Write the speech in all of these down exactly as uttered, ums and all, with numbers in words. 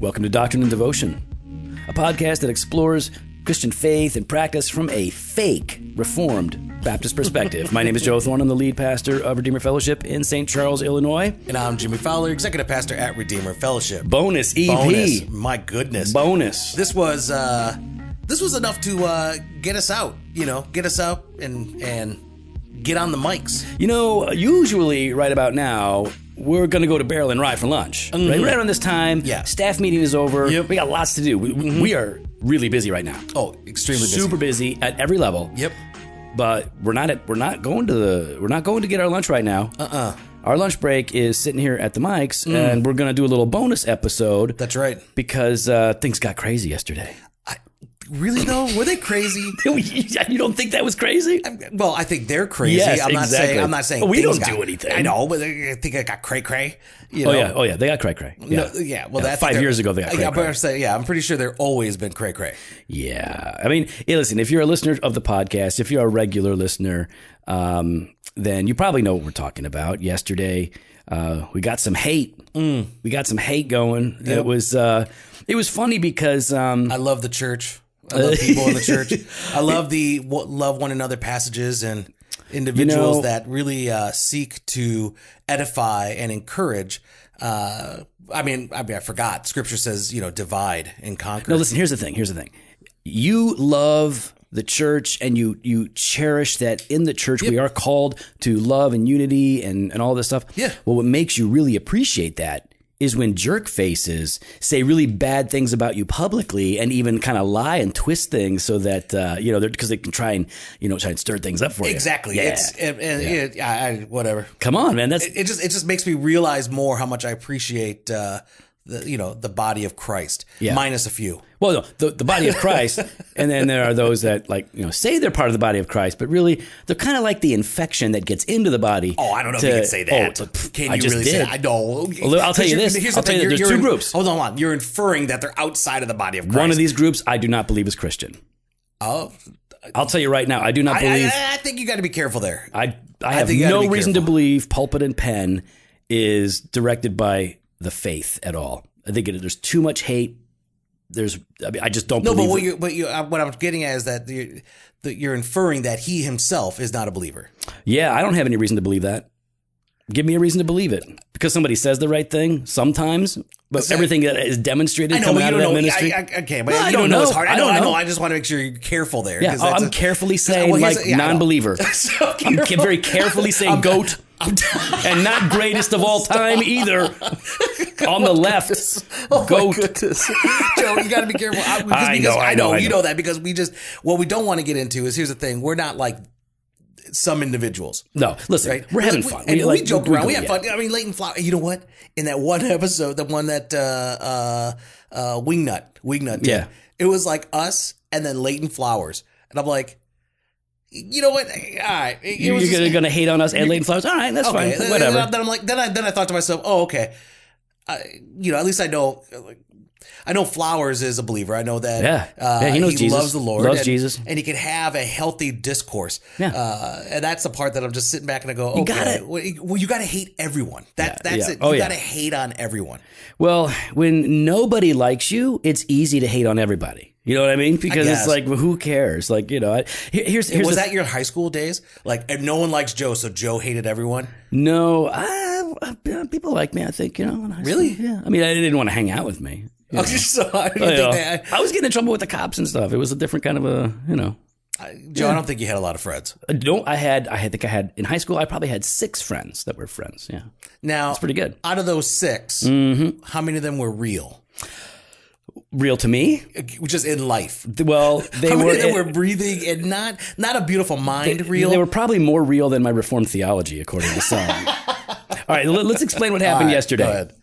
Welcome to Doctrine and Devotion, a podcast that explores Christian faith and practice from a fake Reformed Baptist perspective. My name is Joe Thorne. I'm the lead pastor of Redeemer Fellowship in Saint Charles, Illinois. And I'm Jimmy Fowler, executive pastor at Redeemer Fellowship. Bonus E P. Bonus. My goodness. Bonus. This was uh, this was enough to uh, get us out, you know, get us out and and get on the mics. You know, usually right about now, we're going to go to Barrel and Rye for lunch. Mm-hmm. Right? Right around this time, yeah. Staff meeting is over. Yep. We got lots to do. We, mm-hmm. we are really busy right now. Oh, extremely busy. Super busy at every level. Yep. But we're not at, we're not going to the we're not going to get our lunch right now. Uh-uh. Our lunch break is sitting here at the mics, mm. and we're going to do a little bonus episode. That's right. Because uh, things got crazy yesterday. I, really though? Were they crazy? You don't think that was crazy? I, well, I think they're crazy. Yes, I'm not exactly. saying I'm not saying oh, we don't got, do anything. I know, but I think I got cray cray. You know? Oh yeah, oh yeah, they got cray cray. Yeah, no, yeah. Well, yeah, that's five years ago they got cray cray. Yeah, I'm pretty sure they've always been cray cray. Yeah, I mean, hey, listen, if you're a listener of the podcast, if you're a regular listener, um, then you probably know what we're talking about. Yesterday, uh, we got some hate. Mm. We got some hate going. Yep. It was uh, it was funny because um, I love the church. I love people in the church. I love the love one another passages and individuals you know, that really uh, seek to edify and encourage. Uh, I mean, I mean, I forgot. Scripture says, you know, divide and conquer. No, listen, here's the thing. Here's the thing. You love the church and you you cherish that in the church. Yep. We are called to love and unity and, and all this stuff. Yeah. Well, what makes you really appreciate that is when jerk faces say really bad things about you publicly and even kind of lie and twist things so that, uh, you know, because they can try and, you know, try and stir things up for you. Exactly. Yeah. It's, it, it, yeah. It, I, whatever. Come on, man. That's it, it just, it just makes me realize more how much I appreciate, uh, the, you know, the body of Christ, yeah. minus a few. Well, no, the, the body of Christ. And then there are those that, like, you know, say they're part of the body of Christ, but really they're kind of like the infection that gets into the body. Oh, I don't know to, if you can say that. Oh, to, can I you really did. say that? I know. Well, I'll tell you this. Here's I'll the tell thing. you, there's you're, two you're, groups. Hold on, hold on. You're inferring that they're outside of the body of Christ. One of these groups I do not believe is Christian. Oh. I'll tell you right now, I do not believe. I, I, I think you got to be careful there. I, I have I no be reason careful. to believe Pulpit and Pen is directed by the faith at all. I think it, there's too much hate. There's, I mean, I just don't no, believe. No, but what it. you, what you, what I'm getting at is that you're, that you're inferring that he himself is not a believer. Yeah, I don't have any reason to believe that. Give me a reason to believe it because somebody says the right thing sometimes, but so, everything that is demonstrated I know, coming out of that know, ministry. I, I, okay, but well, you I don't, don't know. know. It's hard. I, I know, don't know. I know. I just want to make sure you're careful there. Yeah, oh, I'm a, carefully saying well, like a, yeah, non-believer. So I'm very carefully saying goat. And not greatest of all time either. On the left, oh goat. Joe, you got to be careful. I, because, I, know, because, I know, I know, you know. know that because we just what we don't want to get into is here's the thing: we're not like some individuals. No, listen, right? we're having we, fun, and we, like, we joke we, around. We, we have fun. I mean, Leighton Flowers. You know what? In that one episode, the one that uh, uh, uh, Wingnut, Wingnut, did, yeah, it was like us and then Leighton Flowers, and I'm like. You know what? All right. It you're was just, gonna hate on us and Leighton Flowers. All right, that's okay. fine. Whatever. Then I'm like, then I then I thought to myself, oh, okay. I, you know, at least I know. I know Flowers is a believer. I know that. Yeah. Uh, yeah he knows he Jesus. loves the Lord. Loves and, Jesus, and he can have a healthy discourse. Yeah. Uh, and that's the part that I'm just sitting back and I go, okay. You gotta, well, you got to hate everyone. That yeah, that's yeah. it. You oh, got to yeah. hate on everyone. Well, when nobody likes you, it's easy to hate on everybody. You know what I mean? Because I it's like, well, who cares? Like, you know, I, here's, here's was the, that your high school days? Like, and no one likes Joe, so Joe hated everyone. No, I, I, people like me. I think you know. Really? School, yeah. I mean, I didn't want to hang out with me. You know? so, I, didn't you know, think I, I was getting in trouble with the cops and stuff. It was a different kind of a, you know. I, Joe, yeah. I don't think you had a lot of friends. I don't. I had. I think I had in high school. I probably had six friends that were friends. Yeah. Now that's pretty good. Out of those six, mm-hmm. how many of them were real? Real to me, which is in life. Well, they How many were they were breathing and not not a beautiful mind. They, real. They were probably more real than my Reformed theology, according to some. All right, let's explain what happened right, yesterday. Go ahead.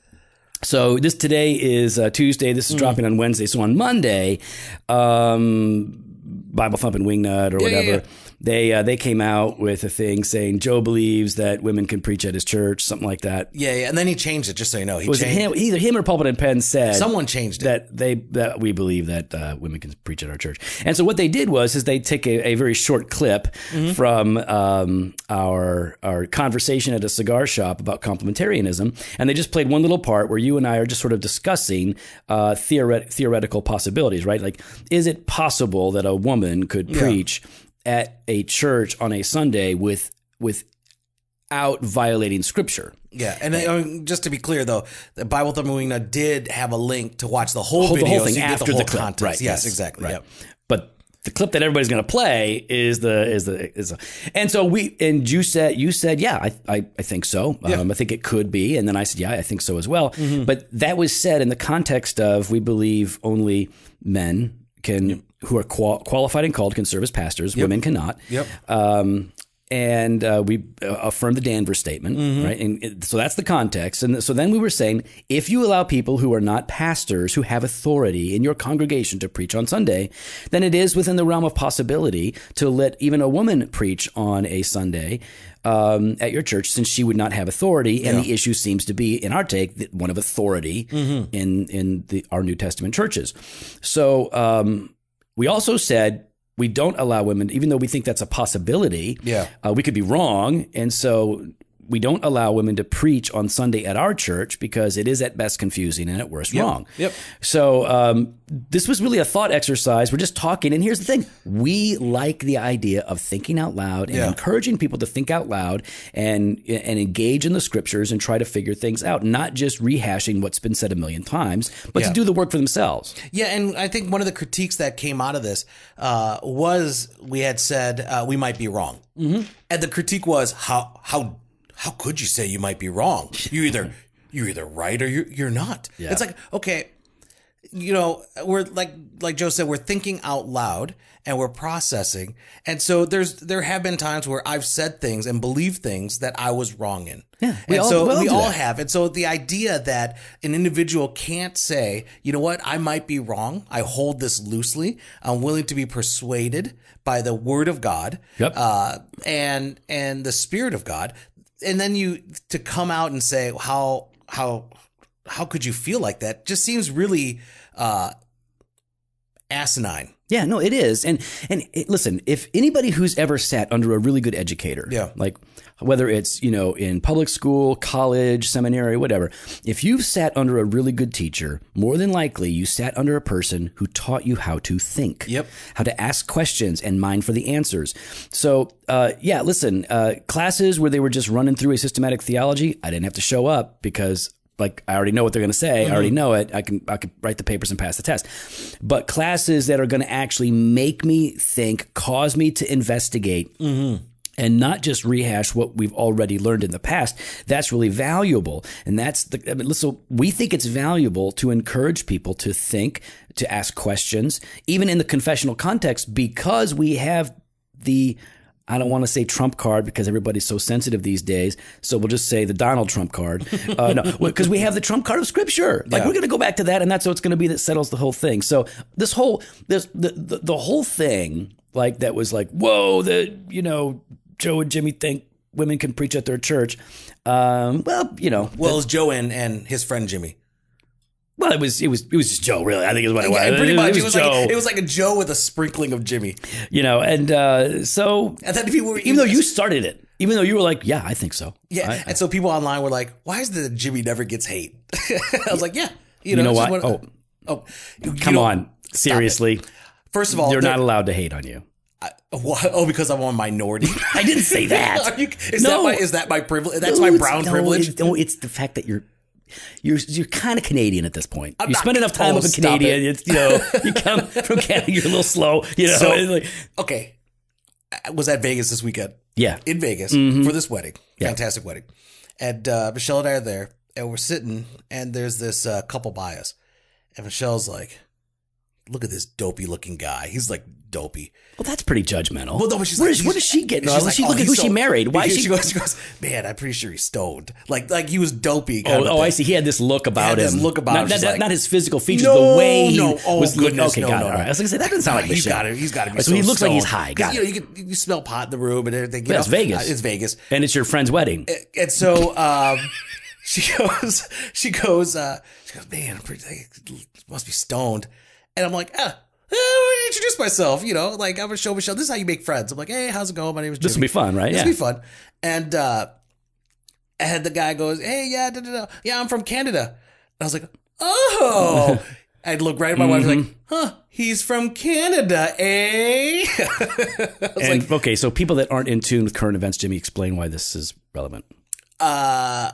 So this today is uh, Tuesday. This is mm. dropping on Wednesday. So on Monday, um, Bible Thump and Wingnut or yeah, whatever. Yeah, yeah. They uh, they came out with a thing saying Joe believes that women can preach at his church, something like that. Yeah, yeah. And then he changed it, just so you know. He was changed it him, either him or Pulpit and Pen said someone changed it that they that we believe that uh, women can preach at our church. And so what they did was is they take a, a very short clip mm-hmm. from um, our our conversation at a cigar shop about complementarianism, and they just played one little part where you and I are just sort of discussing uh, theoret- theoretical possibilities, right? Like, is it possible that a woman could yeah. preach at a church on a Sunday with without violating Scripture? Yeah, and I mean, just to be clear, though, the Bible Thump and Wingnut did have a link to watch the whole, whole video, the whole thing so you after get the, whole the clip. Context. Right, yes, yes, exactly. Right. Yep. But the clip that everybody's going to play is the is the is, the, and so we and you said you said yeah, I I, I think so. Um, yeah. I think it could be, and then I said yeah, I think so as well. Mm-hmm. But that was said in the context of we believe only men can. Yep. Who are qual- qualified and called can serve as pastors. Yep. Women cannot. Yep. Um, and uh, we uh, affirmed the Danvers statement, mm-hmm. right? And it, so that's the context. And th- so then we were saying, if you allow people who are not pastors, who have authority in your congregation to preach on Sunday, then it is within the realm of possibility to let even a woman preach on a Sunday um, at your church, since she would not have authority. And yeah. the issue seems to be, in our take, one of authority mm-hmm. in, in the, our New Testament churches. So, um, we also said we don't allow women, even though we think that's a possibility. Yeah, uh, we could be wrong. And so we don't allow women to preach on Sunday at our church because it is at best confusing and at worst yep. wrong. Yep. So um, this was really a thought exercise. We're just talking. And here's the thing. We like the idea of thinking out loud and yeah. encouraging people to think out loud and, and engage in the scriptures and try to figure things out, not just rehashing what's been said a million times, but yeah. to do the work for themselves. Yeah. And I think one of the critiques that came out of this uh, was we had said uh, we might be wrong. Mm-hmm. And the critique was how how. How could you say you might be wrong? You either you're either right or you're you're not. Yeah. It's like, okay, you know, we're like like Joe said, we're thinking out loud and we're processing. And so there's there have been times where I've said things and believed things that I was wrong in. Yeah, we and all, so we all, we all have. And so the idea that an individual can't say, you know what, I might be wrong. I hold this loosely. I'm willing to be persuaded by the word of God yep. uh, and and the spirit of God. And then you to come out and say how how how could you feel like that just seems really uh, asinine. Yeah, no, it is. And and it, listen, if anybody who's ever sat under a really good educator, yeah. like whether it's, you know, in public school, college, seminary, whatever, if you've sat under a really good teacher, more than likely you sat under a person who taught you how to think, yep. how to ask questions and mine for the answers. So, uh, yeah, listen, uh, classes where they were just running through a systematic theology, I didn't have to show up because like I already know what they're going to say. Mm-hmm. I already know it. I can I can write the papers and pass the test. But classes that are going to actually make me think, cause me to investigate, mm-hmm. and not just rehash what we've already learned in the past, that's really valuable. And that's the I mean, so we think it's valuable to encourage people to think, to ask questions, even in the confessional context, because we have the I don't want to say Trump card because everybody's so sensitive these days. So we'll just say the Donald Trump card. Uh, no, because we have the Trump card of Scripture. Like yeah. we're going to go back to that, and that's what it's going to be that settles the whole thing. So this whole this the, the the whole thing like that was like whoa the you know Joe and Jimmy think women can preach at their church. Um, well, you know, well, it's Joe and and his friend Jimmy. Well, it was it was it was just Joe, really. I think is what it was. Yeah, pretty much, it was, it was Joe. Like it was like a Joe with a sprinkling of Jimmy, you know. And uh, so, and then people were, even though you started it, even though you were like, "Yeah, I think so." Yeah, I, and I, so people online were like, "Why is the Jimmy never gets hate?" I was like, "Yeah, you know, you know what? One, oh, oh, you, come you on, seriously. First of all, they're not allowed to hate on you." I, oh, because I'm a minority. I didn't say that. you, is no. that my, is that my privilege? That's no, my brown no, privilege. It, no, it's the fact that you're. You're you're kind of Canadian at this point. I'm you spend enough time with a Canadian, it. It's, you know, you come from Canada, you're a little slow, you know. So, like, okay, I was at Vegas this weekend. Yeah, in Vegas mm-hmm. for this wedding, yeah. fantastic wedding, and uh, Michelle and I are there, and we're sitting, and there's this uh, couple by us, and Michelle's like, look at this dopey looking guy. He's like dopey. Well, that's pretty judgmental. Well, no, but she's where, like, is, where does she get? She's like, she oh, look at who so, she married. Why is she, she goes? She goes, man, I'm pretty sure he's stoned. Like, like he was dopey. Kind oh, of oh I see. He had this look about him. This look about not, him. Not, like, not his physical features. No, the way he no, oh, was looking. Okay, no, got no, it. All right. I was gonna say that doesn't sound like the shit. He's got to be. So he looks like he's high. Got it. You know, you smell pot in the room and everything. That's Vegas. It's Vegas, and it's your friend's wedding. And so. She goes, she goes, uh, she goes, man, I'm pretty, I must be stoned. And I'm like, ah, I introduce myself, you know, like I'm going to show Michelle, this is how you make friends. I'm like, hey, how's it going? My name is Jimmy. This will be fun, right? This will yeah. be fun. And, uh, and the guy goes, hey, yeah, da, da, da. yeah, I'm from Canada. And I was like, oh, I'd look right at my mm-hmm. wife like, huh, he's from Canada, eh? And, like, okay. So people that aren't in tune with current events, Jimmy, explain why this is relevant. Uh,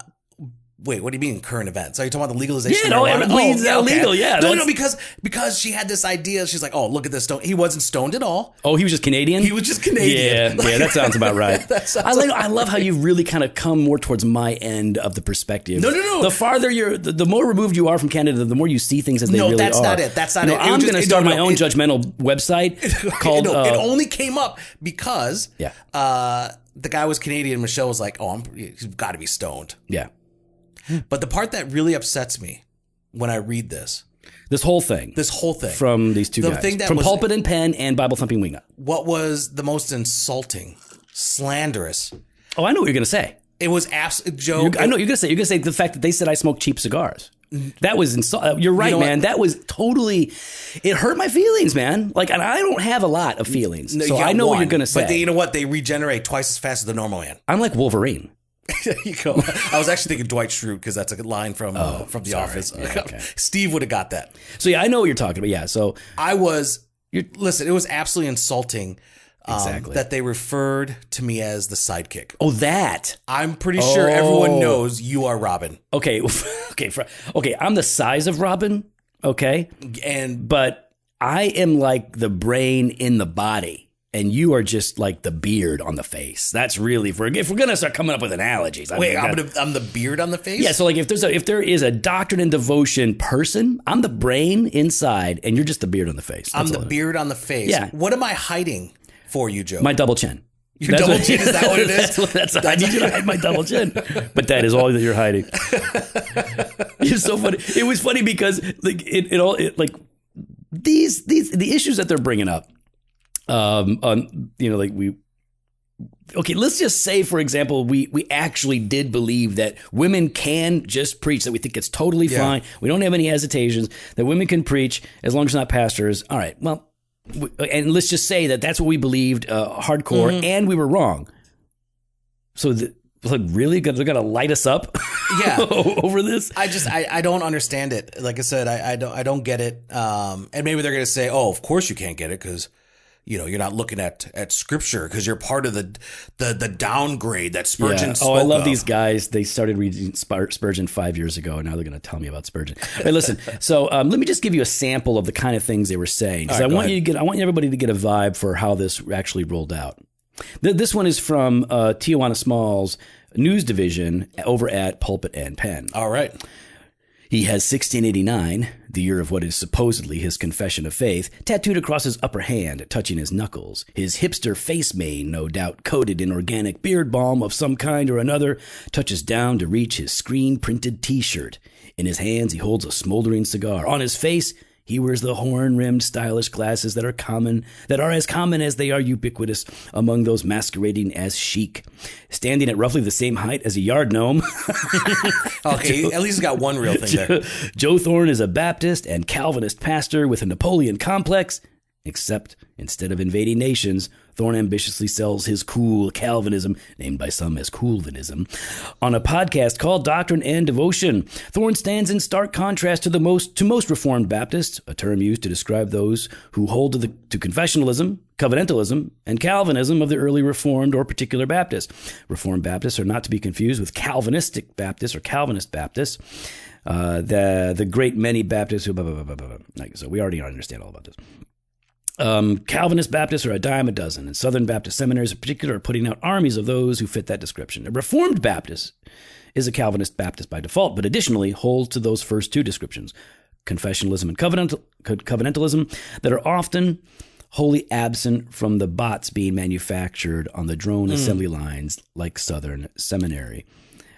Wait, what do you mean current events? Are you talking about the legalization? Yeah, no, it means oh, okay. illegal, yeah. No, no, because because she had this idea. She's like, oh, look at this stone. He wasn't stoned at all. Oh, he was just Canadian? He was just Canadian. Yeah, like, yeah, that sounds about right. Sounds I, like, I love how you really kind of come more towards my end of the perspective. No, no, no. The farther you're, the, the more removed you are from Canada, the more you see things as they no, really are. No, that's not it. That's not no, it. I'm going to start no, my no, own it, judgmental website it, called... No, uh, it only came up because yeah. uh, the guy was Canadian. Michelle was like, oh, I'm, he's got to be stoned. Yeah. But the part that really upsets me when I read this. This whole thing. This whole thing. From these two the guys. Thing that from was, Pulpit and Pen and Bible Thumping Wingnut. What was the most insulting, slanderous. Oh, I know what you're going to say. It was absolutely, Joe. You're, I know what you're going to say. You're going to say the fact that they said I smoke cheap cigars. That was insulting. You're right, you know man. What? That was totally, it hurt my feelings, man. Like, and I don't have a lot of feelings. No, so I know one, what you're going to say. But they, you know what? They regenerate twice as fast as the normal man. I'm like Wolverine. There you go. I was actually thinking Dwight Schrute because that's a line from uh, oh, from The sorry. Office. Yeah, okay. Steve would have got that. So yeah, I know what you're talking about. Yeah, so I was. You're, listen, it was absolutely insulting. Um, exactly. That they referred to me as the sidekick. Oh, that I'm pretty oh. sure everyone knows you are Robin. Okay, okay, okay. I'm the size of Robin. Okay, and but I am like the brain in the body. And you are just like the beard on the face. That's really if we're, if we're gonna start coming up with analogies. I Wait, mean, I'm, gonna, I'm the beard on the face. Yeah. So like if there's a, if there is a Doctrine and Devotion person, I'm the brain inside, and you're just the beard on the face. That's I'm the beard on the face. Yeah. What am I hiding for you, Joe? My double chin. Your that's double what, chin, is that what it is? That's what, that's, that's I need you to hide my double chin. But that is all that you're hiding. It's so funny. It was funny because like it, it all it, like these these the issues that they're bringing up. Um, um, you know, like we, okay, let's just say, for example, we, we actually did believe that women can just preach, that we think it's totally yeah. fine. We don't have any hesitations that women can preach as long as they're not pastors. All right. Well, we, and let's just say that that's what we believed, uh, hardcore mm-hmm. and we were wrong. So the, like, really? They're going to light us up yeah. over this? I just, I, I don't understand it. Like I said, I, I don't, I don't get it. Um, and maybe they're going to say, oh, of course you can't get it. 'Cause you know, you're not looking at, at scripture because you're part of the the the downgrade that Spurgeon yeah. spoke Oh, I love of. These guys. They started reading Spurgeon five years ago, and now they're going to tell me about Spurgeon. Hey, listen, so um, let me just give you a sample of the kind of things they were saying. Right, I want ahead. you to get, I want everybody to get a vibe for how this actually rolled out. This one is from uh, Tijuana Smalls News Division over at Pulpit and Pen. All right. He has sixteen eighty-nine, the year of what is supposedly his confession of faith, tattooed across his upper hand, touching his knuckles, his hipster face mane, no doubt coated in organic beard balm of some kind or another, touches down to reach his screen-printed T-shirt. In his hands, he holds a smoldering cigar. On his face, he wears the horn-rimmed, stylish glasses that are common, that are as common as they are ubiquitous among those masquerading as chic. Standing at roughly the same height as a yard gnome. Okay, Joe, at least he's got one real thing there. Joe, Joe Thorne is a Baptist and Calvinist pastor with a Napoleon complex, except instead of invading nations, Thorne ambitiously sells his cool Calvinism, named by some as Coolvinism, on a podcast called Doctrine and Devotion. Thorne stands in stark contrast to the most to most Reformed Baptists, a term used to describe those who hold to, the, to confessionalism, covenantalism, and Calvinism of the early Reformed or particular Baptists. Reformed Baptists are not to be confused with Calvinistic Baptists or Calvinist Baptists. Uh, the the great many Baptists who blah, blah, blah, blah, blah. So we already understand all about this. Um, Calvinist Baptists are a dime a dozen, and Southern Baptist seminaries in particular are putting out armies of those who fit that description. A Reformed Baptist is a Calvinist Baptist by default, but additionally holds to those first two descriptions. confessionalism and covenantal, covenantalism that are often wholly absent from the bots being manufactured on the drone mm. assembly lines like Southern Seminary.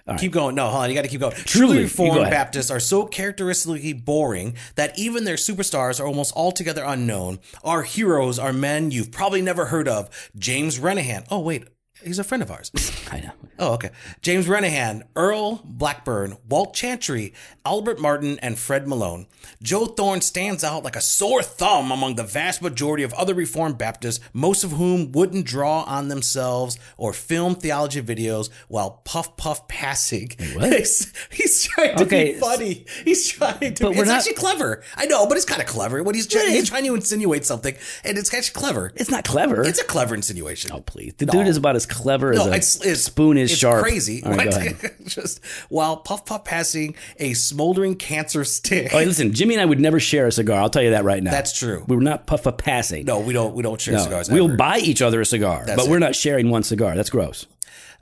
Right. Keep going. No, hold on. You got to keep going. Truly Reformed Baptists are so characteristically boring that even their superstars are almost altogether unknown. Our heroes are men you've probably never heard of. James Renihan. Oh, wait. He's a friend of ours. I know. Oh, okay. James Renihan, Earl Blackburn, Walt Chantry, Albert Martin, and Fred Malone. Joe Thorne stands out like a sore thumb among the vast majority of other Reformed Baptists, most of whom wouldn't draw on themselves or film theology videos while puff puff passing. What? He's, he's trying to okay. be funny. He's trying to. But be, we're it's not, actually clever. I know, but it's kind of clever. What he's, yeah, trying, he's trying to insinuate something, and it's actually clever. It's not clever. It's a clever insinuation. Oh, please. The no. dude is about as clever no, as a it's, it's, spoon is it's sharp. It's crazy. All right, go ahead. Just while puff puff passing a smoldering cancer stick. Oh, hey, listen, Jimmy and I would never share a cigar. I'll tell you that right now. That's true. We were not puff puff passing. No, we don't. We don't share no, cigars. We'll ever. buy each other a cigar, That's but it. we're not sharing one cigar. That's gross.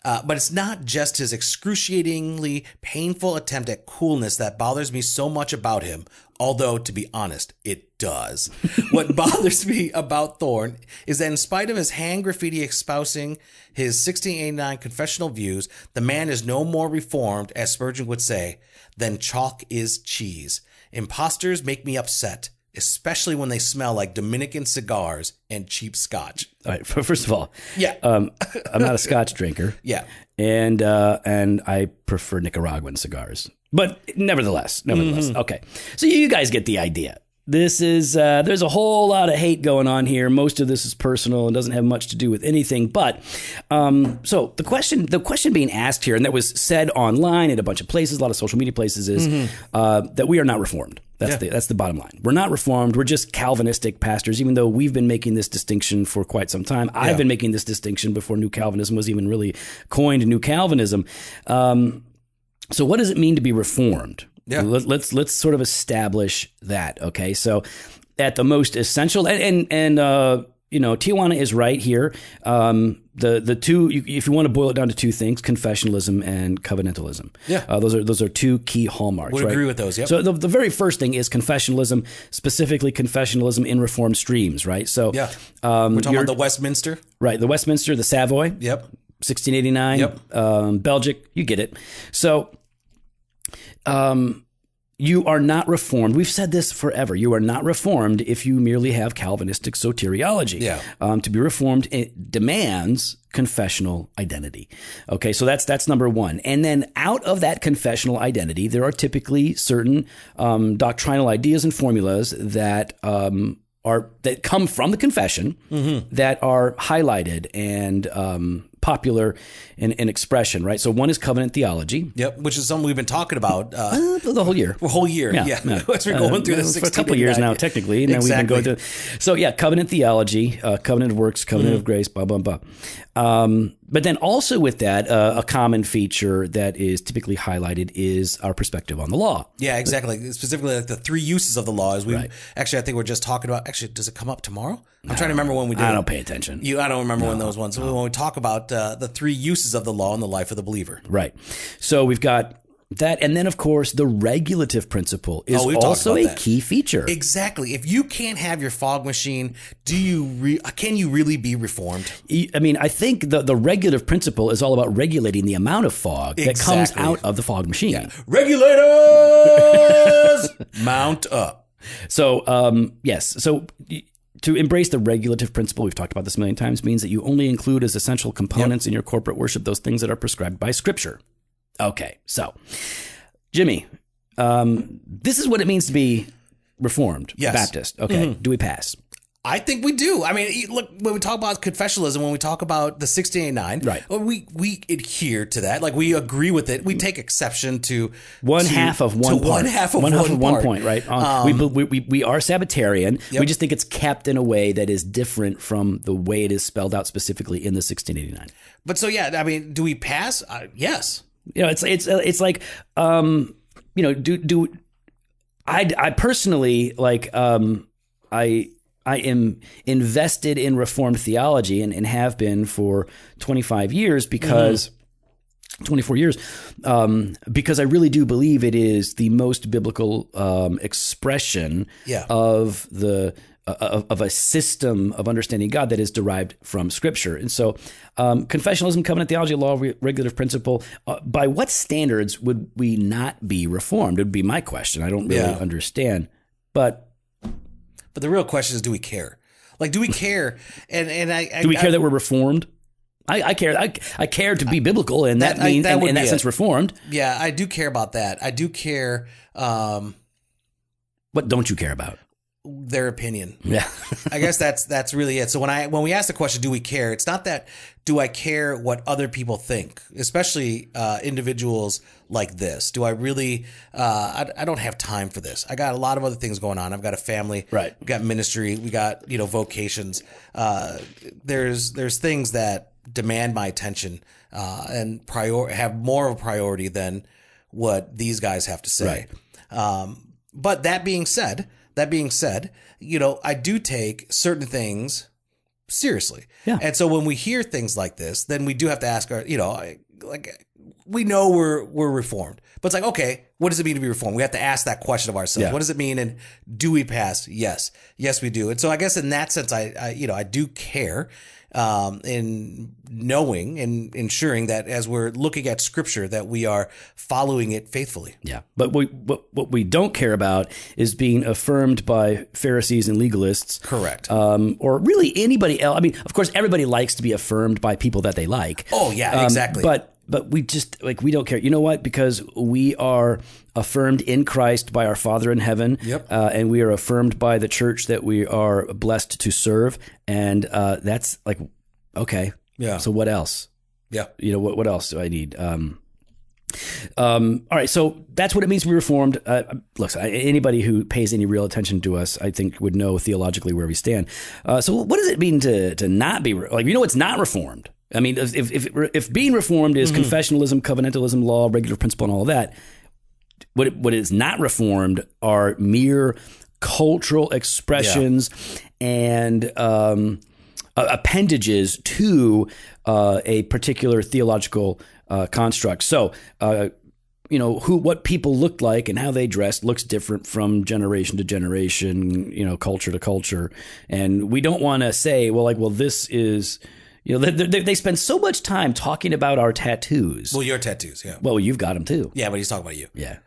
Uh, but it's not just his excruciatingly painful attempt at coolness that bothers me so much about him. Although, to be honest, it does. What bothers me about Thorne is that in spite of his hand graffiti espousing his sixteen eighty-nine confessional views, the man is no more reformed, as Spurgeon would say, than chalk is cheese. Imposters make me upset, especially when they smell like Dominican cigars and cheap scotch. All right. First of all, yeah, um, I'm not a scotch drinker. Yeah. And uh, and I prefer Nicaraguan cigars. But nevertheless, nevertheless. Mm-hmm. Okay. So you guys get the idea. This is uh, there's a whole lot of hate going on here. Most of this is personal and doesn't have much to do with anything. But um, so the question the question being asked here, and that was said online at a bunch of places, a lot of social media places, is mm-hmm. uh, that we are not reformed. That's yeah. the that's the bottom line. We're not reformed. We're just Calvinistic pastors, even though we've been making this distinction for quite some time. I've yeah. been making this distinction before New Calvinism was even really coined New Calvinism. Um, so what does it mean to be reformed? Yeah. Let's let's sort of establish that. Okay, so at the most essential, and and, and uh, you know, Tijuana is right here. Um, the the two, if you want to boil it down to two things, confessionalism and covenantalism. Yeah, uh, those are those are two key hallmarks. Would right? agree with those. Yeah. So the, the very first thing is confessionalism, specifically confessionalism in Reformed streams. Right. So yeah, um, we're talking about the Westminster. Right, the Westminster, the Savoy. Yep. sixteen eighty-nine. Yep. Um, Belgic. You get it. So. Um, you are not reformed. We've said this forever. You are not reformed if you merely have Calvinistic soteriology. Yeah. Um, to be reformed, it demands confessional identity. Okay, so that's that's number one. And then out of that confessional identity, there are typically certain um, doctrinal ideas and formulas that um, are that come from the confession mm-hmm. that are highlighted and um popular in, in expression, right? So one is covenant theology. Yep, which is something we've been talking about uh, uh, the whole year. The whole year, yeah. yeah. yeah. As we're going uh, through this for a couple years now, technically. And exactly. Then we've been going through. So yeah, covenant theology, uh, covenant of works, covenant mm-hmm. of grace, blah, blah, blah. Um, but then also with that, uh, a common feature that is typically highlighted is our perspective on the law. Yeah, exactly. But, specifically, like the three uses of the law. Is we right. Actually, I think we're just talking about, actually, does it come up tomorrow? I'm no, trying to remember when we did. I don't pay attention. You, I don't remember no, when those ones. No. When we talk about uh, the three uses of the law in the life of the believer. Right. So we've got that. And then, of course, the regulative principle is oh, also a that. key feature. Exactly. If you can't have your fog machine, do you re- can you really be reformed? I mean, I think the, the regulative principle is all about regulating the amount of fog exactly. that comes out of the fog machine. Yeah. Regulators, mount up. So, um, yes. So... To embrace the regulative principle, we've talked about this a million times, means that you only include as essential components yep. in your corporate worship those things that are prescribed by Scripture. Okay, so, Jimmy, um, this is what it means to be Reformed yes. Baptist. Okay, mm-hmm. do we pass? I think we do. I mean, look, when we talk about confessionalism, when we talk about the sixteen eighty-nine, right. we, we adhere to that. Like, we agree with it. We take exception to... One to, half of one point. One half of one, half one, one point, right? Um, we, we, we, we are Sabbatarian. Yep. We just think it's kept in a way that is different from the way it is spelled out specifically in the sixteen eighty-nine. But so, yeah, I mean, do we pass? Uh, yes. You know, it's, it's, it's like, um, you know, do... do I, I personally, like, um, I... I am invested in Reformed theology and, and have been for twenty-five years because mm-hmm. twenty-four years, um, because I really do believe it is the most biblical um, expression yeah. of the uh, of, of a system of understanding God that is derived from Scripture. And so um, confessionalism, covenant theology, law, re- regulative principle, uh, by what standards would we not be reformed? It would be my question. I don't really yeah. understand. But but the real question is, do we care? Like, do we care? And and I, I do we care I, that we're reformed? I, I care. I, I care to be biblical, and that, that means, I, that and, in that sense, it. Reformed. Yeah, I do care about that. I do care. Um, what don't you care about? Their opinion. Yeah, I guess that's that's really it. So when I when we ask the question, do we care? It's not that. Do I care what other people think, especially uh, individuals like this? Do I really? Uh, I, I don't have time for this. I got a lot of other things going on. I've got a family. Right. We got ministry. We got you know vocations. Uh, there's there's things that demand my attention uh, and prior have more of a priority than what these guys have to say. Right. Um, but that being said, that being said, you know, I do take certain things seriously. Yeah. And so when we hear things like this, then we do have to ask our, you know, like we know we're, we're reformed, but it's like, okay, what does it mean to be reformed? We have to ask that question of ourselves. Yeah. What does it mean? And do we pass? Yes. Yes, we do. And so I guess in that sense, I, I you know, I do care. Um, in knowing and ensuring that as we're looking at Scripture, that we are following it faithfully. Yeah, but we, what, what we don't care about is being affirmed by Pharisees and legalists. Correct. Um, or really anybody else. I mean, of course, everybody likes to be affirmed by people that they like. Oh, yeah, exactly. Um, but but we just like we don't care. You know what? Because we are affirmed in Christ by our Father in heaven. Yep. Uh, and we are affirmed by the church that we are blessed to serve. And uh, that's like, okay. Yeah. So what else? Yeah. You know, what, what else do I need? Um, um, all right. So that's what it means to be reformed. Uh, look, anybody who pays any real attention to us, I think would know theologically where we stand. Uh, so what does it mean to, to not be re- like, you know, it's not reformed. I mean, if, if, if being reformed is mm-hmm. confessionalism, covenantalism, law, regulative principle, and all that, what it, what is not reformed are mere cultural expressions yeah. and um, appendages to uh, a particular theological uh, construct. So, uh, you know, who what people looked like and how they dressed looks different from generation to generation, you know, culture to culture. And we don't want to say, well, like, well, this is... You know, they, they, they spend so much time talking about our tattoos. Well, your tattoos, yeah. Well, you've got them too. Yeah, but he's talking about you. Yeah.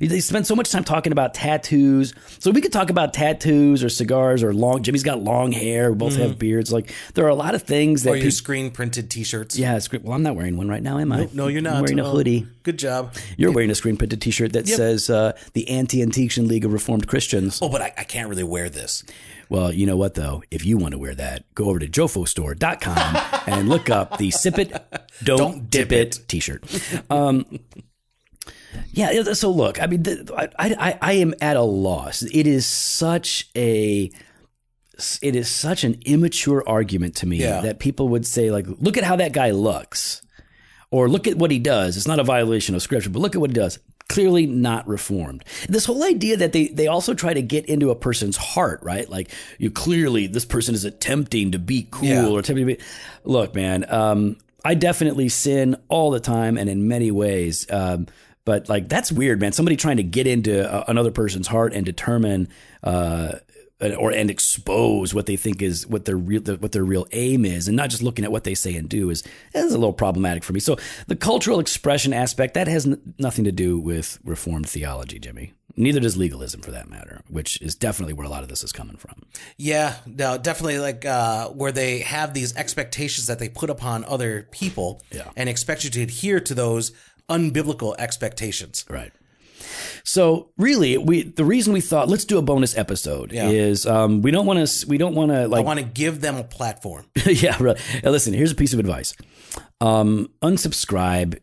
They spend so much time talking about tattoos. So we could talk about tattoos or cigars or long, Jimmy's got long hair. We both mm-hmm. have beards. Like there are a lot of things that- Or your pe- screen printed t-shirts. Yeah. Well, I'm not wearing one right now, am I? Nope, no, you're not. I'm wearing no. a hoodie. Good job. You're wearing a screen printed t-shirt that yep. says uh, the Anti-Antiquian League of Reformed Christians. Oh, but I, I can't really wear this. Well, you know what, though? If you want to wear that, go over to Jofostore dot com and look up the Sip It, Don't, don't Dip It, it t-shirt. Um, yeah, so look, I mean, the, I, I, I am at a loss. It is such a... It is such an immature argument to me yeah. that people would say, like, look at how that guy looks. Or look at what he does. It's not a violation of Scripture, but look at what he does. Clearly not reformed. This whole idea that they, they also try to get into a person's heart, right? Like, you clearly, this person is attempting to be cool yeah. or attempting to be... Look, man, um, I definitely sin all the time and in many ways. Um, but, like, that's weird, man. Somebody trying to get into uh, another person's heart and determine... Uh, or and expose what they think is what their real what their real aim is, and not just looking at what they say and do is is a little problematic for me. So the cultural expression aspect that has n- nothing to do with Reformed theology, Jimmy. Neither does legalism, for that matter, which is definitely where a lot of this is coming from. Yeah, no, definitely, like uh, where they have these expectations that they put upon other people, yeah. and expect you to adhere to those unbiblical expectations, right? So really, we the reason we thought let's do a bonus episode yeah. is um, we don't want to we don't want to like I want to give them a platform. yeah, really. Now listen, here's a piece of advice: um, unsubscribe.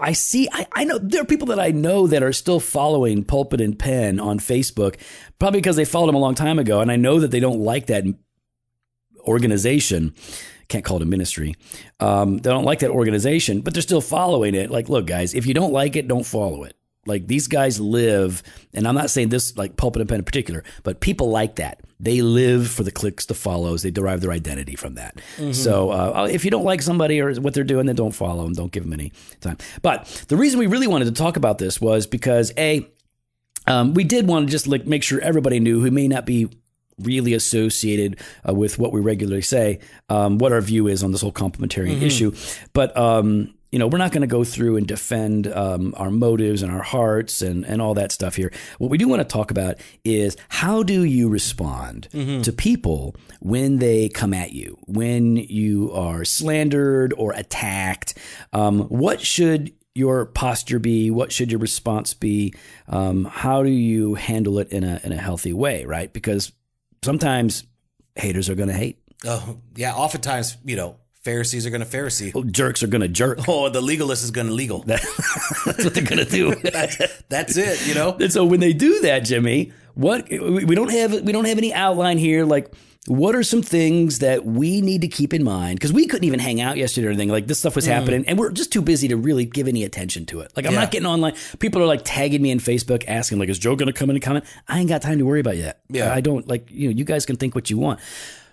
I see. I, I know there are people that I know that are still following Pulpit and Pen on Facebook, probably because they followed them a long time ago, and I know that they don't like that organization. Can't call it a ministry. Um, they don't like that organization, but they're still following it. Like, look, guys, if you don't like it, don't follow it. Like, these guys live, and I'm not saying this like Pulpit and Pen in particular, but people like that. They live for the clicks, the follows. They derive their identity from that. Mm-hmm. So uh, if you don't like somebody or what they're doing, then don't follow them. Don't give them any time. But the reason we really wanted to talk about this was because, A, um, we did want to just like make sure everybody knew who may not be really associated uh, with what we regularly say, um, what our view is on this whole complementarian mm-hmm. issue. But um you know, we're not going to go through and defend um, our motives and our hearts and, and all that stuff here. What we do want to talk about is, how do you respond mm-hmm. to people when they come at you, when you are slandered or attacked? Um, what should your posture be? What should your response be? Um, how do you handle it in a in a healthy way, right? Because sometimes haters are going to hate. Oh, yeah. Oftentimes, you know, Pharisees are going to Pharisee. Oh, jerks are going to jerk. Oh, the legalist is going to legal. That, that's what they're going to do. that's, that's it, you know? And so when they do that, Jimmy, what we don't have, we don't have any outline here. Like, what are some things that we need to keep in mind? Because we couldn't even hang out yesterday or anything. Like, this stuff was mm. happening, and we're just too busy to really give any attention to it. Like, I'm yeah. not getting online. People are like tagging me in Facebook, asking like, is Joe going to come in and comment? I ain't got time to worry about it yet. Yeah. I don't, like, you know, you guys can think what you want.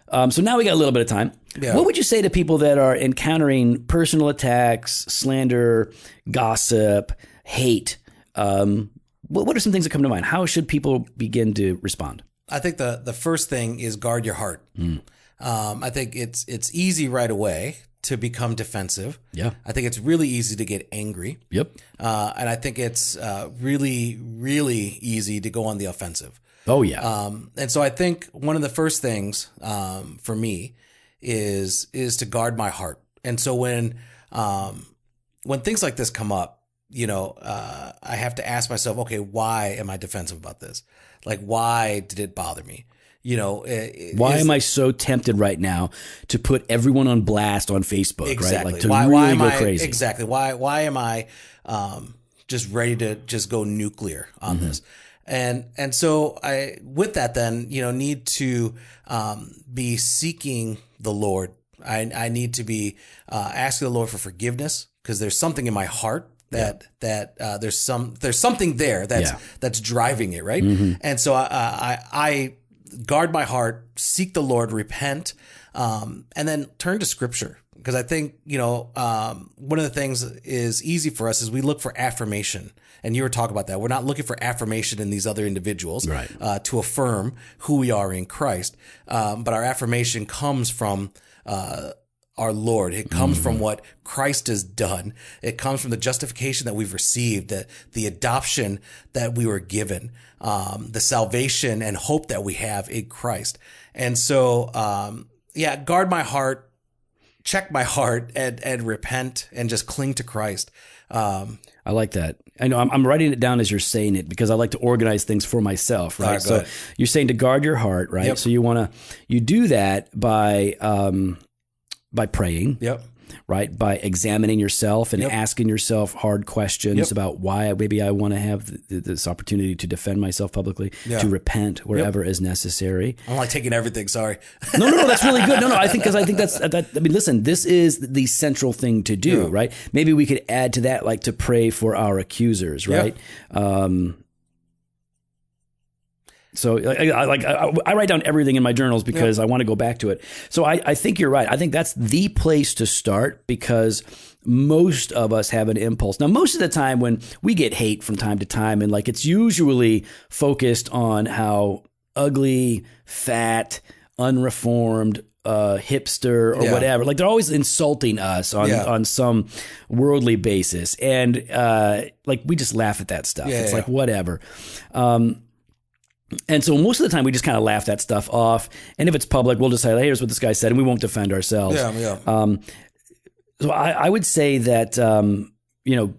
Um, so now we got a little bit of time. Yeah. What would you say to people that are encountering personal attacks, slander, gossip, hate? Um, what, what are some things that come to mind? How should people begin to respond? I think the, the first thing is guard your heart. Mm. Um, I think it's it's easy right away to become defensive. Yeah. I think it's really easy to get angry. Yep. Uh, and I think it's uh, really, really easy to go on the offensive. Oh, yeah. Um, and so I think one of the first things um, for me is is to guard my heart. And so when um, when things like this come up, you know, uh, I have to ask myself, okay, why am I defensive about this? Like, why did it bother me? You know, it, why am I so tempted right now to put everyone on blast on Facebook? Exactly. Right? Like, to why, really why am go I, crazy. Exactly. Why why am I um, just ready to just go nuclear on mm-hmm. this? And and so I, with that, then, you know, need to um, be seeking the Lord. I I need to be uh, asking the Lord for forgiveness, because there's something in my heart that yeah. that uh, there's some there's something there that's yeah. that's driving it, right? Mm-hmm. And so I, I I guard my heart, seek the Lord, repent, um, and then turn to Scripture, because I think, you know, um, one of the things is easy for us is we look for affirmation. And you were talking about that. We're not looking for affirmation in these other individuals, right, uh, to affirm who we are in Christ. Um, but our affirmation comes from uh, our Lord. It comes mm-hmm. from what Christ has done. It comes from the justification that we've received, the, the adoption that we were given, um, the salvation and hope that we have in Christ. And so, um, yeah, guard my heart, check my heart, and, and repent and just cling to Christ. Um, I like that. I know I'm, I'm writing it down as you're saying it, because I like to organize things for myself, right? Right, so ahead. You're saying to guard your heart, right? Yep. So you want to, you do that by, um, by praying, yep, right? By examining yourself and yep. asking yourself hard questions yep. about why maybe I want to have th- th- this opportunity to defend myself publicly, yeah. to repent wherever yep. is necessary. I'm like taking everything. Sorry. no, no, no. That's really good. No, no. I think, cause I think that's, that, I mean, listen, this is the central thing to do, yeah. right? Maybe we could add to that, like, to pray for our accusers, right? Yeah. Um, So I, I, like I, I write down everything in my journals because yeah. I want to go back to it. So I, I think you're right. I think that's the place to start, because most of us have an impulse. Now, most of the time when we get hate from time to time, and like, it's usually focused on how ugly, fat, unreformed, uh, hipster or yeah. whatever. Like, they're always insulting us on, yeah. on some worldly basis. And uh, like, we just laugh at that stuff. Yeah, it's yeah. like, whatever. Um, And so most of the time we just kind of laugh that stuff off. And if it's public, we'll just say, hey, here's what this guy said, and we won't defend ourselves. Yeah, yeah. Um, so I, I would say that, um, you know,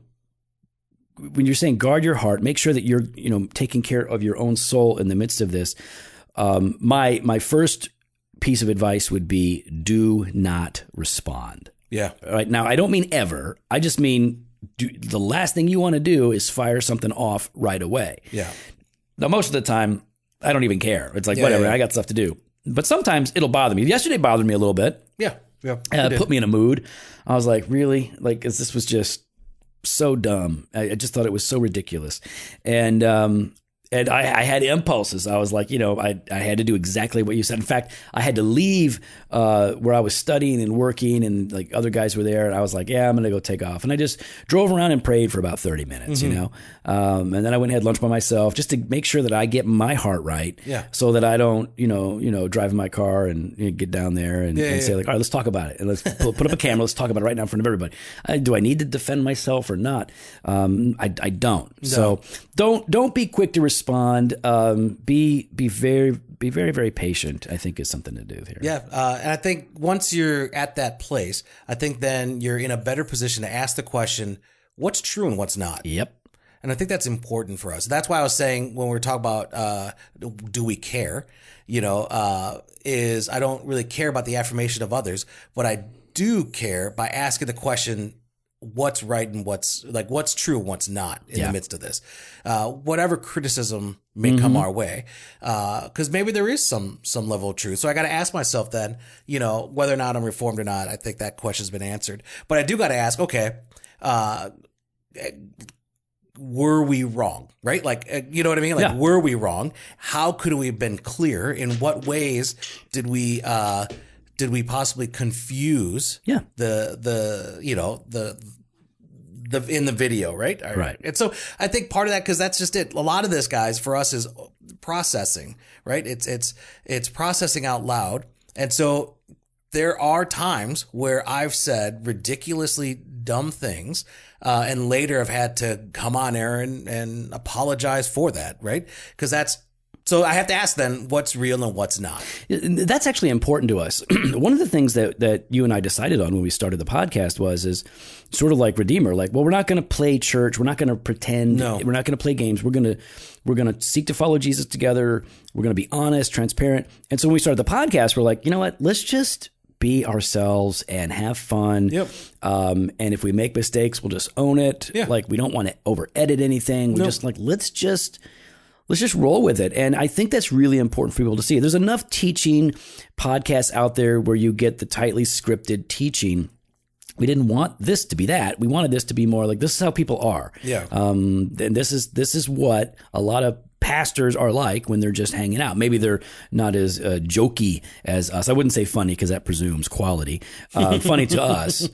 when you're saying guard your heart, make sure that you're, you know, taking care of your own soul in the midst of this. Um, my, my first piece of advice would be, do not respond. Yeah. All right. Now, I don't mean ever. I just mean do, the last thing you want to do is fire something off right away. Yeah. Now, most of the time, I don't even care. It's like, yeah, whatever, yeah, yeah. I got stuff to do. But sometimes it'll bother me. Yesterday bothered me a little bit. Yeah. yeah uh, it put me in a mood. I was like, really? Like, is this was just so dumb. I, I just thought it was so ridiculous. And, um, and I, I had impulses. I was like, you know, I, I had to do exactly what you said. In fact, I had to leave uh, where I was studying and working, and like other guys were there. And I was like, yeah, I'm going to go take off. And I just drove around and prayed for about thirty minutes, mm-hmm. you know. Um, and then I went and had lunch by myself just to make sure that I get my heart right, yeah. so that I don't, you know, you know, drive in my car and you know, get down there and, yeah, and yeah. say like, all right, let's talk about it. And let's put up a camera. Let's talk about it right now in front of everybody. I, do I need to defend myself or not? Um, I, I don't. No. So don't, don't be quick to respond. Respond. Um, be be very be very very patient. I think is something to do here. Yeah, uh, and I think once you're at that place, I think then you're in a better position to ask the question: what's true and what's not? Yep. And I think that's important for us. That's why I was saying when we were talking about uh, do we care? You know, uh, is I don't really care about the affirmation of others, but I do care by asking the question. What's right and what's like what's true and what's not in yeah. the midst of this, uh, whatever criticism may mm-hmm. come our way, because uh, maybe there is some some level of truth. So I got to ask myself then, you know, whether or not I'm reformed or not. I think that question's been answered, but I do got to ask, okay, uh, were we wrong? Right? Like, uh, you know what I mean? Like, yeah. were we wrong? How could we have been clear? In what ways did we? Uh, Did we possibly confuse yeah. the the you know the the in the video right All right, right. And so I think part of that, because that's just it. A lot of this, guys, for us is processing, right? It's it's it's processing out loud, and so there are times where I've said ridiculously dumb things, uh, and later I've had to come on air and, and apologize for that, right? Because that's. So I have to ask then, what's real and what's not? That's actually important to us. One of the things that, that you and I decided on when we started the podcast was is sort of like Redeemer, like, well, we're not going to play church. We're not going to pretend. No. We're not going to play games. We're going to we're going to seek to follow Jesus together. We're going to be honest, transparent. And so when we started the podcast, we're like, you know what? Let's just be ourselves and have fun. Yep. Um, and if we make mistakes, we'll just own it. Yeah. Like, we don't want to over edit anything. We no. just like let's just. Let's just roll with it. And I think that's really important for people to see. There's enough teaching podcasts out there where you get the tightly scripted teaching. We didn't want this to be that. We wanted this to be more like, this is how people are. Yeah. Um, and this is, this is what a lot of pastors are like when they're just hanging out. Maybe they're not as uh, jokey as us. I wouldn't say funny, because that presumes quality. Uh, funny to us.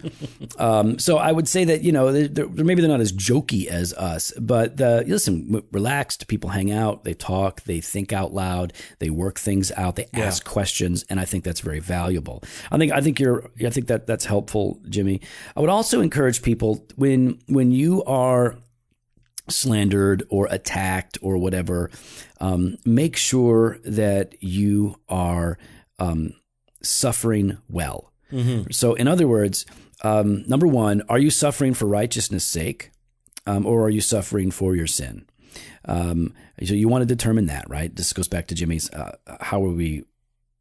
Um, so I would say that, you know, they're, they're, maybe they're not as jokey as us, but uh, listen, relaxed people hang out, they talk, they think out loud, they work things out, they yeah. ask questions. And I think that's very valuable. I think, I think you're, I think that that's helpful, Jimmy. I would also encourage people when, when you are slandered or attacked or whatever, um, make sure that you are um, suffering well. Mm-hmm. So in other words, um, number one, are you suffering for righteousness' sake, um, or are you suffering for your sin? Um, so you want to determine that, right? This goes back to Jimmy's, uh, how are we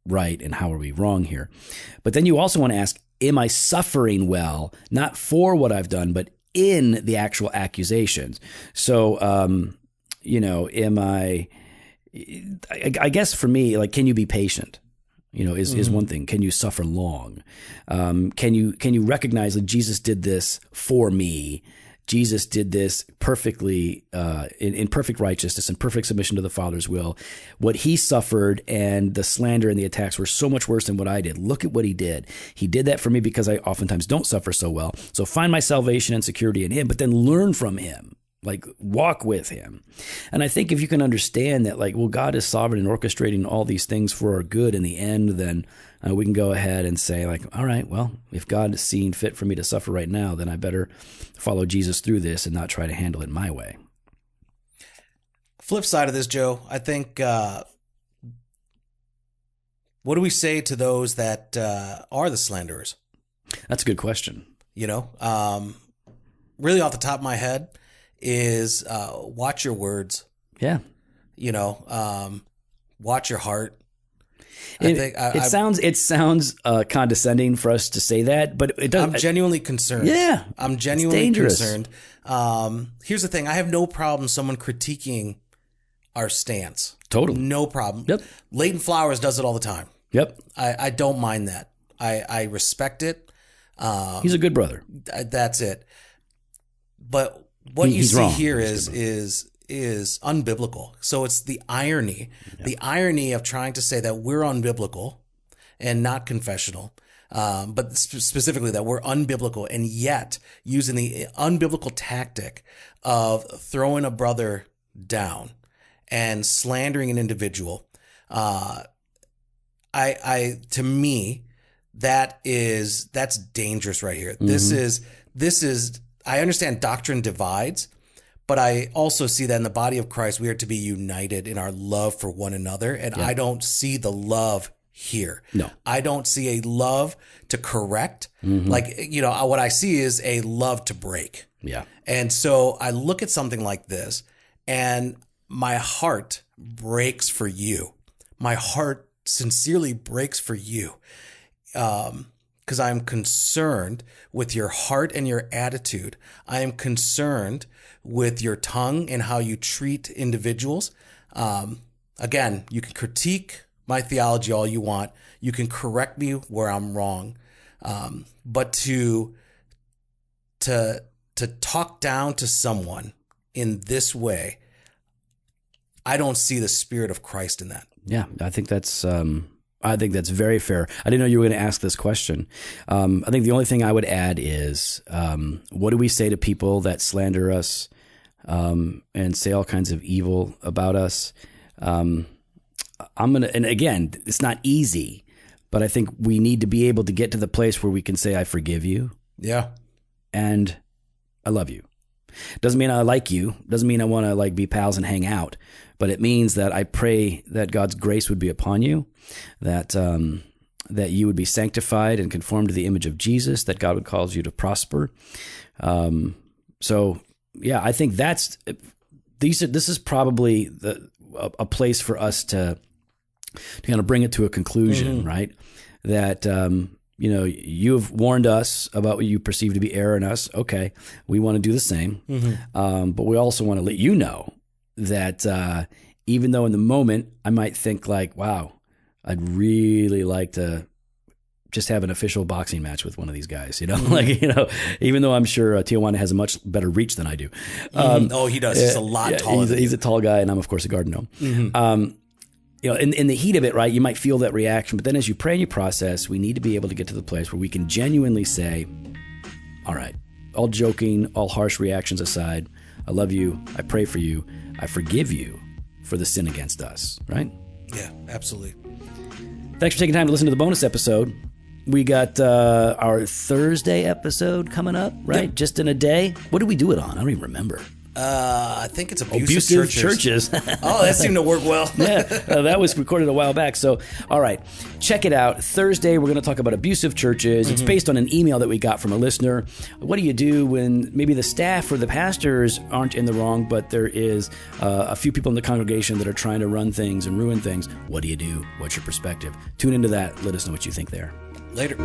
right and how are we wrong here? But then you also want to ask, am I suffering well, not for what I've done, but in the actual accusations. So, um, you know, am I, I, I guess for me, like, can you be patient? You know, is, mm-hmm. is one thing. Can you suffer long? Um, can you, can you recognize that Jesus did this for me? Jesus did this perfectly, uh, in, in perfect righteousness and perfect submission to the Father's will. What he suffered and the slander and the attacks were so much worse than what I did. Look at what he did. He did that for me because I oftentimes don't suffer so well. So find my salvation and security in him, but then learn from him, like walk with him. And I think if you can understand that, like, well, God is sovereign and orchestrating all these things for our good in the end, then uh, we can go ahead and say, like, all right, well, if God is seeing fit for me to suffer right now, then I better follow Jesus through this and not try to handle it my way. Flip side of this, Joe, I think, uh, what do we say to those that uh, are the slanderers? That's a good question. You know, um, really off the top of my head, is uh, watch your words. Yeah. You know, um, watch your heart. I it, think I, it I, sounds it sounds uh, condescending for us to say that, but it doesn't. I'm genuinely concerned. Yeah. I'm genuinely concerned. Um, here's the thing. I have no problem someone critiquing our stance. Totally. No problem. Yep. Leighton Flowers does it all the time. Yep. I, I don't mind that. I, I respect it. Um, He's a good brother. Th- that's it. But what he, you see wrong. here is is is unbiblical. So it's the irony, yeah. the irony of trying to say that we're unbiblical and not confessional, um, but sp- specifically that we're unbiblical, and yet using the unbiblical tactic of throwing a brother down and slandering an individual. Uh, I, I, to me, that is, that's dangerous right here. Mm-hmm. This is, this is, I understand doctrine divides, but I also see that in the body of Christ, we are to be united in our love for one another. And yeah. I don't see the love here. No, I don't see a love to correct. Mm-hmm. Like, you know, what I see is a love to break. Yeah. And so I look at something like this and my heart breaks for you. My heart sincerely breaks for you. Um, because I'm concerned with your heart and your attitude. I am concerned with your tongue and how you treat individuals. Um, again, you can critique my theology all you want. You can correct me where I'm wrong. Um, but to, to, to talk down to someone in this way, I don't see the Spirit of Christ in that. Yeah, I think that's... Um... I think that's very fair. I didn't know you were going to ask this question. Um, I think the only thing I would add is, um, what do we say to people that slander us um, and say all kinds of evil about us? Um, I'm going to, and again, it's not easy, but I think we need to be able to get to the place where we can say, I forgive you. Yeah. And I love you. Doesn't mean I like you. Doesn't mean I want to like be pals and hang out. But it means that I pray that God's grace would be upon you, that um, that you would be sanctified and conformed to the image of Jesus, that God would cause you to prosper. Um, so, yeah, I think that's these. Are, this is probably the, a, a place for us to, to kind of bring it to a conclusion, mm-hmm. right? That um, you know, you have warned us about what you perceive to be error in us. Okay, we want to do the same, mm-hmm. um, but we also want to let you know that uh, even though in the moment I might think like, wow, I'd really like to just have an official boxing match with one of these guys, you know, mm-hmm. like, you know, even though I'm sure uh, Tijuana has a much better reach than I do. Um, mm-hmm. Oh, he does. He's a lot yeah, taller. He's, than he's a tall guy. And I'm, of course, a garden gnome. Mm-hmm. Um, you know, in, in the heat of it, right, you might feel that reaction. But then as you pray and you process, we need to be able to get to the place where we can genuinely say, all right, all joking, all harsh reactions aside, I love you. I pray for you. I forgive you for the sin against us, right? Yeah, absolutely. Thanks for taking time to listen to the bonus episode. We got uh, our Thursday episode coming up, right? Yep. Just in a day. What did we do it on? I don't even remember. Uh, I think it's abusive, abusive churches. churches. Oh, that seemed to work well. yeah, uh, that was recorded a while back. So, all right, check it out. Thursday, we're going to talk about abusive churches. Mm-hmm. It's based on an email that we got from a listener. What do you do when maybe the staff or the pastors aren't in the wrong, but there is uh, a few people in the congregation that are trying to run things and ruin things? What do you do? What's your perspective? Tune into that. Let us know what you think there. Later.